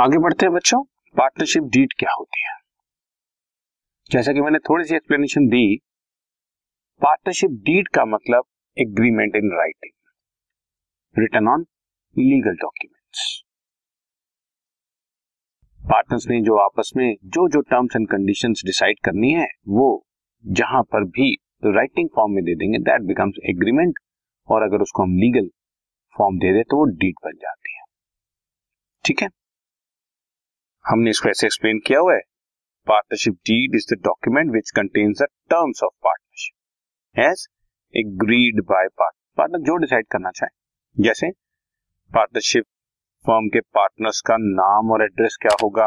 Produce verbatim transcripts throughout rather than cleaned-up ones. आगे बढ़ते हैं बच्चों, पार्टनरशिप डीड क्या होती है। जैसा कि मैंने थोड़ी सी एक्सप्लेनेशन दी, पार्टनरशिप डीड का मतलब agreement in writing written on legal documents. Partners ने जो आपस में जो जो टर्म्स एंड कंडीशंस डिसाइड करनी है वो जहां पर भी राइटिंग फॉर्म में दे देंगे, दैट बिकम्स एग्रीमेंट, और अगर उसको हम लीगल फॉर्म दे दे तो वो डीड बन जाती है। ठीक है, हमने इसको ऐसे एक्सप्लेन किया हुआ है, partnership deed is the document which contains the terms of partnership as agreed by partner. Partner जो डिसाइड करना चाहे, जैसे पार्टनरशिप फर्म के पार्टनर्स का नाम और एड्रेस क्या होगा,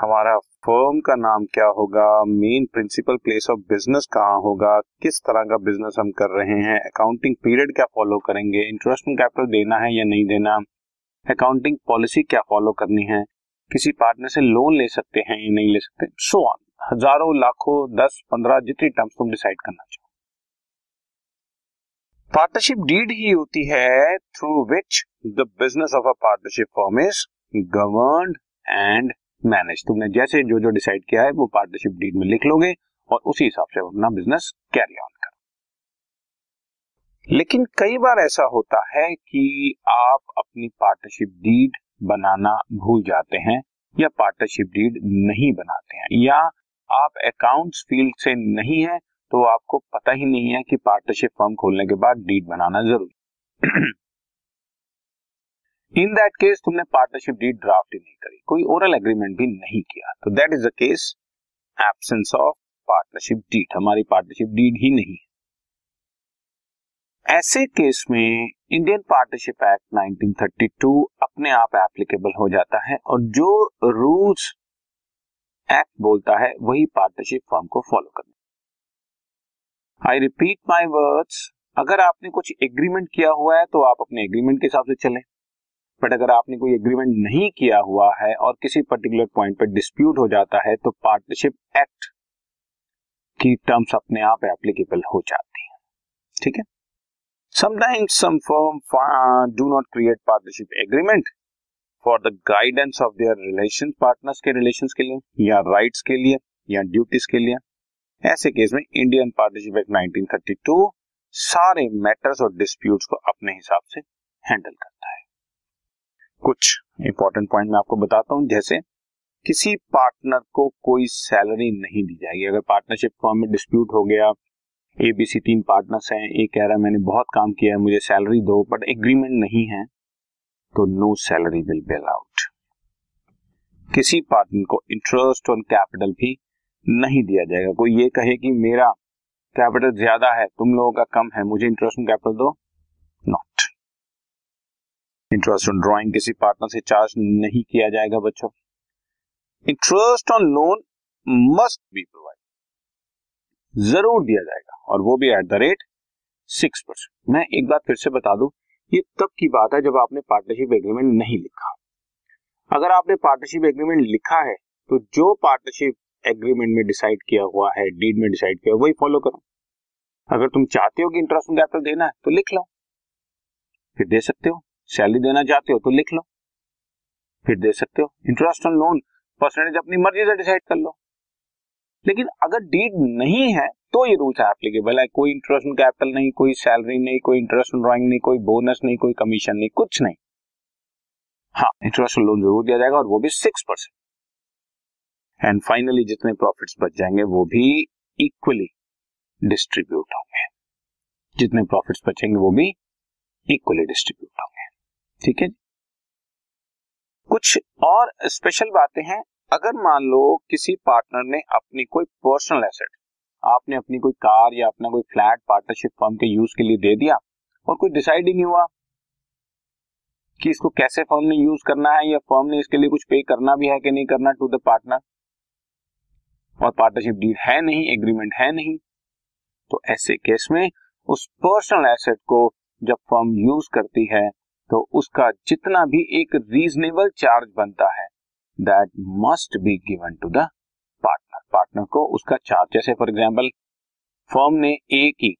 हमारा फर्म का नाम क्या होगा, main principal place of business कहाँ होगा, किस तरह का बिजनेस हम कर रहे हैं, अकाउंटिंग पीरियड क्या फॉलो करेंगे, इंटरेस्ट ऑन कैपिटल देना है या नहीं देना, अकाउंटिंग पॉलिसी क्या फॉलो करनी है, किसी पार्टनर से लोन ले सकते हैं या नहीं ले सकते, सो ऑन। हजारों लाखों दस पंद्रह जितनी टर्म्स तुम डिसाइड करना चाहो, पार्टनरशिप डीड ही होती है through which the business of a partnership firm is governed and manage. तुमने जैसे जो जो डिसाइड किया है वो पार्टनरशिप डीड में लिख लोगे और उसी हिसाब से अपना बिजनेस कैरी ऑन करो। लेकिन कई बार ऐसा होता है कि आप अपनी पार्टनरशिप डीड बनाना भूल जाते हैं या पार्टनरशिप डीड नहीं बनाते हैं, या आप अकाउंट्स फील्ड से नहीं है तो आपको पता ही नहीं है कि पार्टनरशिप फर्म खोलने के बाद डीड बनाना जरूरी। इन दैट केस तुमने पार्टनरशिप डीड ड्राफ्ट ही नहीं करी, कोई ओरल एग्रीमेंट भी नहीं किया, तो that is the case absence of partnership deed, हमारी पार्टनरशिप डीड ही नहीं है। ऐसे केस में Indian partnership act nineteen thirty two अपने आप एप्लीकेबल हो जाता है और जो रूल्स एक्ट बोलता है वही पार्टनरशिप फर्म को फॉलो करना। आई रिपीट माई वर्ड्स, अगर आपने कुछ एग्रीमेंट किया हुआ है तो आप अपने एग्रीमेंट के हिसाब से चलें, बट अगर आपने कोई एग्रीमेंट नहीं किया हुआ है और किसी पर्टिकुलर पॉइंट पर डिस्प्यूट हो जाता है तो पार्टनरशिप एक्ट की टर्म्स अपने आप एप्लीकेबल हो जाती हैं। ठीक है, sometimes some firm do not create partnership agreement for the guidance of their relation, partners के रिलेशन के लिए या राइट्स के लिए या ड्यूटीज के लिए। ऐसे केस में Indian partnership act nineteen thirty two सारे मैटर्स और डिस्प्यूट्स को अपने हिसाब से हैंडल करता है। कुछ इंपॉर्टेंट पॉइंट मैं आपको बताता हूं, जैसे किसी पार्टनर को कोई सैलरी नहीं दी जाएगी। अगर पार्टनरशिप फॉर्म में डिस्प्यूट हो गया, ए बी सी तीन पार्टनर्स हैं, एक कह रहा है मैंने बहुत काम किया है मुझे सैलरी दो, बट एग्रीमेंट नहीं है, तो no salary will be allowed. किसी पार्टनर को इंटरेस्ट ऑन कैपिटल भी नहीं दिया जाएगा। कोई ये कहे कि मेरा कैपिटल ज्यादा है तुम लोगों का कम है मुझे इंटरेस्ट ऑन कैपिटल दो, नॉट। इंटरेस्ट ऑन ड्रॉइंग किसी पार्टनर से चार्ज नहीं किया जाएगा बच्चों। Interest on loan must be provide, जरूर दिया जाएगा, और वो भी at the rate six percent. मैं एक बार फिर से बता दूं, ये तब की बात है जब आपने पार्टनरशिप एग्रीमेंट नहीं लिखा। अगर आपने पार्टनरशिप एग्रीमेंट लिखा है तो जो पार्टनरशिप एग्रीमेंट में डिसाइड किया हुआ है, डीड में डिसाइड किया हुआ, वही फॉलो करो। अगर तुम चाहते हो कि इंटरेस्ट ऑन कैपिटल देना है तो लिख लो, फिर दे सकते हो। सैलरी देना चाहते हो तो लिख लो, फिर दे सकते हो। इंटरेस्ट ऑन लोन परसेंटेज अपनी मर्जी से डिसाइड कर लो। लेकिन अगर डीड नहीं है तो ये रूल्स एप्लीकेबल है, कोई इंटरेस्ट ऑन कैपिटल नहीं, कोई सैलरी नहीं, कोई इंटरेस्ट ऑन ड्रॉइंग नहीं, कोई बोनस नहीं, कोई कमीशन नहीं, कुछ नहीं। हाँ, इंटरेस्ट ऑन लोन जरूर दिया जाएगा और वो भी सिक्स परसेंट। एंड फाइनली जितने प्रॉफिट्स बच जाएंगे वो भी इक्वली डिस्ट्रीब्यूट होंगे, जितने प्रॉफिट्स बचेंगे वो भी इक्वली डिस्ट्रीब्यूट होंगे। ठीक है, कुछ और स्पेशल बातें हैं। अगर मान लो किसी पार्टनर ने अपनी कोई पर्सनल एसेट, आपने अपनी कोई कार या अपना कोई फ्लैट पार्टनरशिप फर्म के यूज के लिए दे दिया और कोई डिसाइड ही नहीं हुआ कि इसको कैसे फर्म ने यूज करना है या फर्म ने इसके लिए कुछ पे करना भी है कि नहीं करना टू द पार्टनर, और पार्टनरशिप डीड है नहीं, एग्रीमेंट है नहीं, तो ऐसे केस में उस पर्सनल एसेट को जब फर्म यूज करती है तो उसका जितना भी एक रीजनेबल चार्ज बनता है that must be given to the partner. Partner को उसका चार्ज, जैसे फॉर एग्जांपल फर्म ने एक ही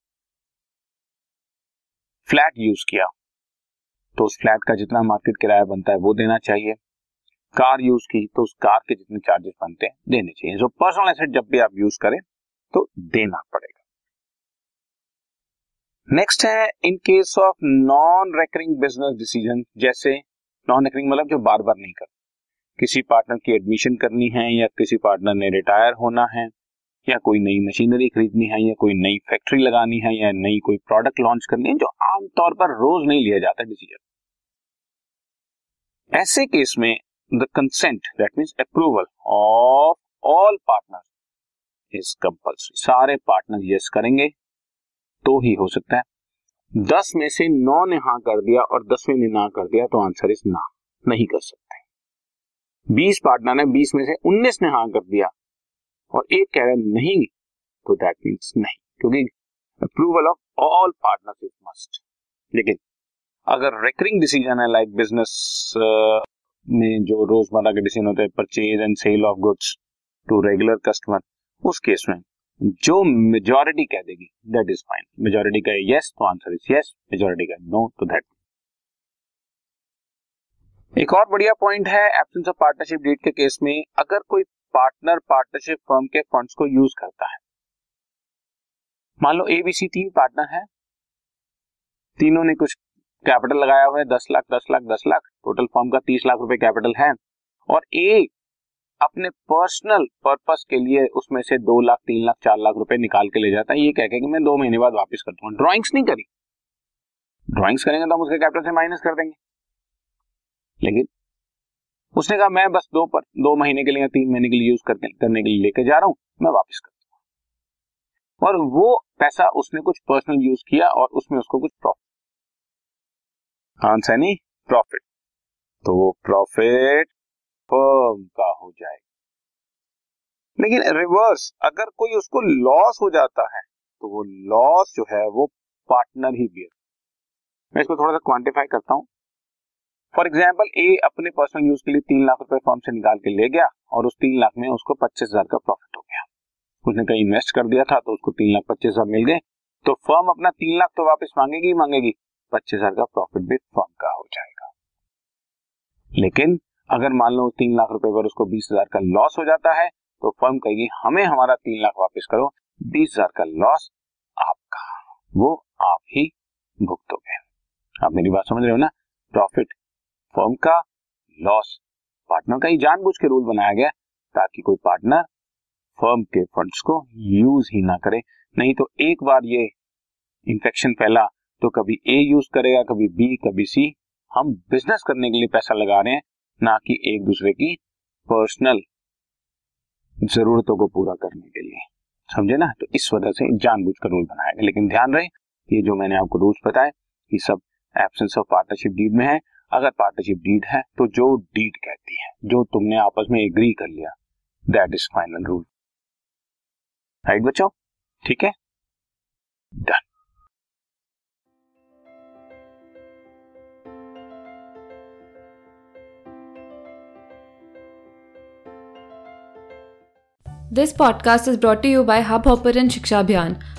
फ्लैट यूज किया तो उस फ्लैट का जितना मार्केट किराया बनता है वो देना चाहिए। कार यूज की तो उस कार के जितने चार्जेस बनते हैं देने चाहिए। सो पर्सनल एसेट जब भी आप यूज करें तो देना पड़ेगा। नेक्स्ट है in case of non recurring business decision, जैसे नॉन रेकरिंग मतलब जो बार बार नहीं करते, किसी पार्टनर की एडमिशन करनी है या किसी पार्टनर ने रिटायर होना है या कोई नई मशीनरी खरीदनी है या कोई नई फैक्ट्री लगानी है या नई कोई प्रोडक्ट लॉन्च करनी है, जो आमतौर पर रोज नहीं लिया जाता डिसीजन। ऐसे केस में the consent that means approval of all partner is compulsory. सारे पार्टनर यस करेंगे तो ही हो सकता है। दस में से नौ ने हाँ कर दिया और दसवें ने ना कर दिया तो आंसर इज ना, नहीं कर सकते। बीस पार्टनर ने बीस में से उन्नीस ने हाँ कर दिया और एक कह रहा नहीं तो दैट मीन्स नहीं, क्योंकि approval of all partners is must. लेकिन अगर रेकरिंग डिसीजन है लाइक बिजनेस में जो रोजमर्रा के डिसीजन होते हैं, purchase and sale of goods to regular customer, उस केस में जो मेजोरिटी कह देगी दैट इज फाइन। मेजोरिटी का यस तो आंसर इज यस, मेजोरिटी का नो तो दैट। एक और बढ़िया पॉइंट है एब्सेंस ऑफ पार्टनरशिप डीड के केस में, अगर कोई पार्टनर पार्टनरशिप फर्म के फंड्स को यूज करता है। मान लो एबीसी तीन पार्टनर है, तीनों ने कुछ कैपिटल लगाया हुआ है दस लाख दस लाख दस लाख, टोटल फर्म का तीस लाख रुपए कैपिटल है और एक अपने पर्सनल पर्पस के लिए उसमें से दो लाख तीन लाख चार लाख रुपए निकाल के ले जाता है, ये कह के कि मैं दो महीने बाद वापस कर दूंगा। ड्रॉइंग्स नहीं करी, ड्रॉइंग्स करेंगे तो हम उसके कैपिटल से माइनस कर देंगे। लेकिन उसने कहा मैं बस दो पर दो महीने के लिए तीन महीने के लिए यूज करने, करने के लिए लेके जा रहा हूं, मैं वापस कर दूंगा। और वो पैसा उसने कुछ पर्सनल यूज किया और उसमें उसको कुछ प्रॉफिट, आंसर नहीं प्रॉफिट, तो वो प्रॉफिट फर्म का हो जाएगा। लेकिन रिवर्स अगर कोई उसको लॉस हो जाता है तो वो लॉस जो है वो पार्टनर ही बेयर। मैं इसको थोड़ा सा क्वांटिफाई करता हूं। फॉर एग्जाम्पल ए अपने पर्सनल यूज के लिए तीन लाख रुपए फर्म से निकाल के ले गया और उस तीन लाख में उसको पच्चीस हजार का प्रॉफिट हो गया। उसने कहीं इन्वेस्ट कर दिया था तो उसको तीन लाख पच्चीस हजार मिल गए, तो फर्म अपना तीन लाख तो वापस मांगेगी मांगेगी, पच्चीस हजार का प्रॉफिट भी फर्म का हो जाएगा। लेकिन अगर मान लो तीन लाख रुपए पर उसको बीस हजार का लॉस हो जाता है तो फर्म कहेगी हमें हमारा तीन लाख वापस करो, बीस हजार का लॉस आपका, वो आप ही भुगतोगे। आप मेरी बात समझ रहे हो ना, प्रॉफिट फर्म का, लॉस पार्टनर का। ही जानबूझ के रूल बनाया गया ताकि कोई पार्टनर फर्म के फंड्स को यूज ही ना करे, नहीं तो एक बार ये इंफेक्शन फैला तो कभी ए यूज करेगा, कभी बी, कभी सी। हम बिजनेस करने के लिए पैसा लगा रहे हैं, ना कि एक दूसरे की पर्सनल जरूरतों को पूरा करने के लिए, समझे ना। तो इस वजह से जानबूझ कर रूल बनाया गया। लेकिन ध्यान रहे ये जो मैंने आपको रूल्स बताए ये सब एब्सेंस ऑफ पार्टनरशिप डीड में है। अगर पार्टनरशिप डीड है तो जो डीड कहती है, जो तुमने आपस में एग्री कर लिया, that is final rule. Right बच्चों, ठीक है, done. This podcast is brought to you by hub hopper and Shiksha अभियान।